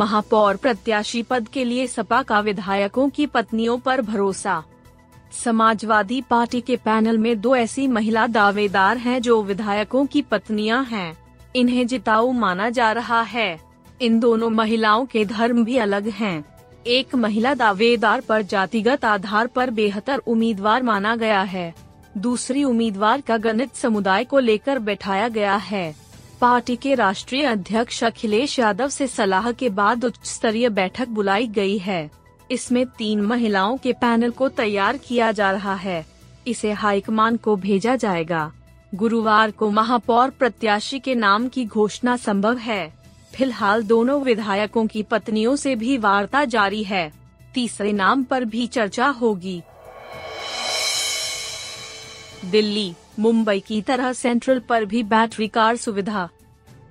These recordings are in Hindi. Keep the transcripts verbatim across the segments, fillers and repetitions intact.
महापौर प्रत्याशी पद के लिए सपा का विधायकों की पत्नियों पर भरोसा। समाजवादी पार्टी के पैनल में दो ऐसी महिला दावेदार हैं जो विधायकों की पत्नियां हैं। इन्हें जिताऊ माना जा रहा है। इन दोनों महिलाओं के धर्म भी अलग हैं। एक महिला दावेदार पर जातिगत आधार पर बेहतर उम्मीदवार माना गया है, दूसरी उम्मीदवार का गणित समुदाय को लेकर बैठाया गया है। पार्टी के राष्ट्रीय अध्यक्ष अखिलेश यादव से सलाह के बाद उच्च स्तरीय बैठक बुलाई गई है। इसमें तीन महिलाओं के पैनल को तैयार किया जा रहा है, इसे हाईकमान को भेजा जाएगा। गुरुवार को महापौर प्रत्याशी के नाम की घोषणा संभव है। फिलहाल दोनों विधायकों की पत्नियों से भी वार्ता जारी है, तीसरे नाम पर भी चर्चा होगी। दिल्ली मुंबई की तरह सेंट्रल पर भी बैटरी कार सुविधा।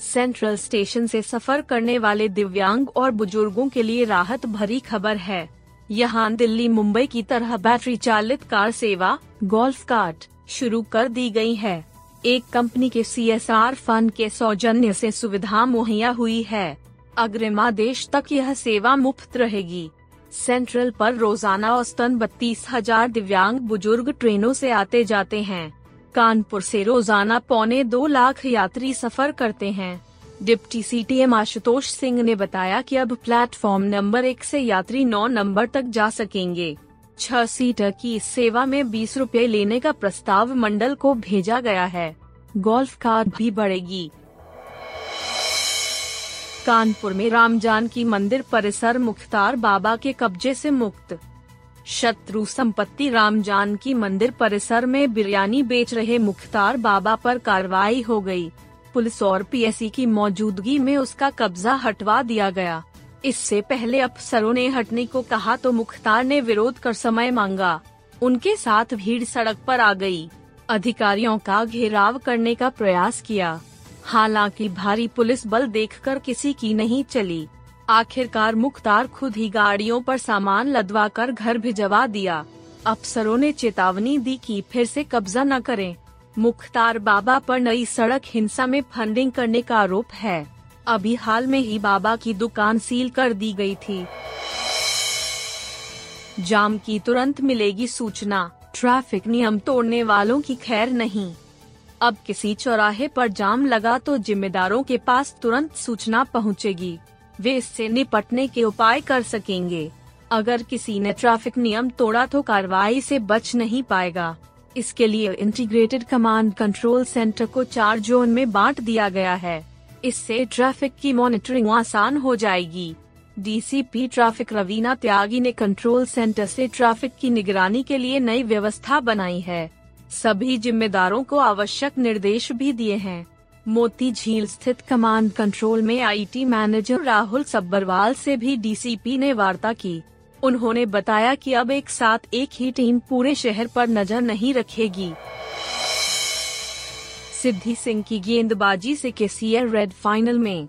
सेंट्रल स्टेशन से सफर करने वाले दिव्यांग और बुजुर्गों के लिए राहत भरी खबर है। यहां दिल्ली मुंबई की तरह बैटरी चालित कार सेवा गोल्फ कार्ट शुरू कर दी गई है। एक कंपनी के सी एस आर फंड के सौजन्य से सुविधा मुहैया हुई है। अग्रिम आदेश तक यह सेवा मुफ्त रहेगी। सेंट्रल पर रोजाना औसतन बत्तीस हजार दिव्यांग बुजुर्ग ट्रेनों से आते जाते हैं। कानपुर से रोजाना पौने दो लाख यात्री सफर करते हैं। Deputy C T M Ashutosh Singh ने बताया कि अब प्लेटफॉर्म नंबर एक से यात्री नौ नंबर तक जा सकेंगे। छह सीटर की इस सेवा में बीस रुपये लेने का प्रस्ताव मंडल को भेजा गया है। गोल्फ कार भी बढ़ेगी। कानपुर में रामजानकी मंदिर परिसर मुख्तार बाबा के कब्जे से मुक्त। शत्रु संपत्ति रामजानकी मंदिर परिसर में बिरयानी बेच रहे मुख्तार बाबा पर कार्रवाई हो गई। पुलिस और पी एस ई की मौजूदगी में उसका कब्जा हटवा दिया गया। इससे पहले अफसरों ने हटने को कहा तो मुख्तार ने विरोध कर समय मांगा। उनके साथ भीड़ सड़क पर आ गई। अधिकारियों का घेराव करने का प्रयास किया, हालांकि भारी पुलिस बल देखकर किसी की नहीं चली। आखिरकार मुख्तार खुद ही गाड़ियों पर सामान लदवा कर घर भिजवा दिया। अफसरों ने चेतावनी दी कि फिर से कब्जा न करें। मुख्तार बाबा पर नई सड़क हिंसा में फंडिंग करने का आरोप है। अभी हाल में ही बाबा की दुकान सील कर दी गई थी। जाम की तुरंत मिलेगी सूचना, ट्रैफिक नियम तोड़ने वालों की खैर नहीं। अब किसी चौराहे पर जाम लगा तो जिम्मेदारों के पास तुरंत सूचना पहुंचेगी, वे इससे निपटने के उपाय कर सकेंगे। अगर किसी ने ट्रैफिक नियम तोड़ा तो कार्रवाई से बच नहीं पाएगा। इसके लिए इंटीग्रेटेड कमांड कंट्रोल सेंटर को चार जोन में बांट दिया गया है। इससे ट्रैफिक की मॉनिटरिंग आसान हो जाएगी। D C P traffic Raveena Tyagi ने कंट्रोल सेंटर से ट्रैफिक की निगरानी के लिए नई व्यवस्था बनाई है। सभी जिम्मेदारों को आवश्यक निर्देश भी दिए हैं। मोती झील स्थित कमांड कंट्रोल में I T manager Rahul Sabharwal से भी डी सी पी ने वार्ता की। उन्होंने बताया कि अब एक साथ एक ही टीम पूरे शहर पर नजर नहीं रखेगी। सिद्धि सिंह की गेंदबाजी से K C R red final में।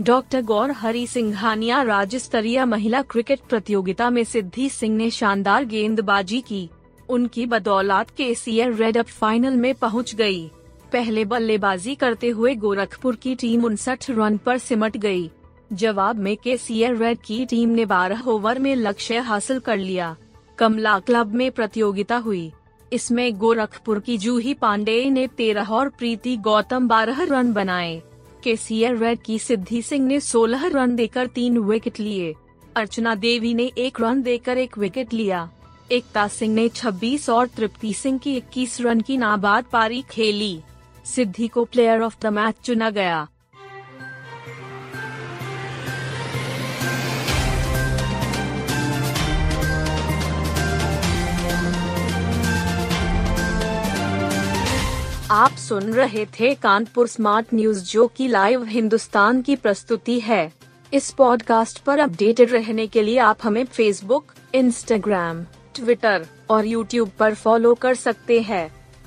डॉक्टर गौर हरि सिंघानिया राज्य स्तरीय महिला क्रिकेट प्रतियोगिता में सिद्धि सिंह ने शानदार गेंदबाजी की। उनकी बदौलत के सी आर रेड अब फाइनल में पहुंच गई। पहले बल्लेबाजी करते हुए गोरखपुर की टीम उनसठ रन पर सिमट गई। जवाब में के सी आर रेड की टीम ने बारह ओवर में लक्ष्य हासिल कर लिया। कमला क्लब में प्रतियोगिता हुई, इसमें गोरखपुर की जूही पांडे ने तेरह और प्रीति गौतम बारह रन बनाए। के सी आर रेड की सिद्धि सिंह ने सोलह रन देकर तीन विकेट लिए। अर्चना देवी ने एक रन देकर एक विकेट लिया। एकता सिंह ने छब्बीस और तृप्ति सिंह की इक्कीस रन की नाबाद पारी खेली। सिद्धि को प्लेयर ऑफ द मैच चुना गया। आप सुन रहे थे कानपुर स्मार्ट न्यूज, जो की लाइव हिंदुस्तान की प्रस्तुति है। इस पॉडकास्ट पर अपडेटेड रहने के लिए आप हमें फेसबुक, इंस्टाग्राम, ट्विटर और यूट्यूब पर फॉलो कर सकते हैं।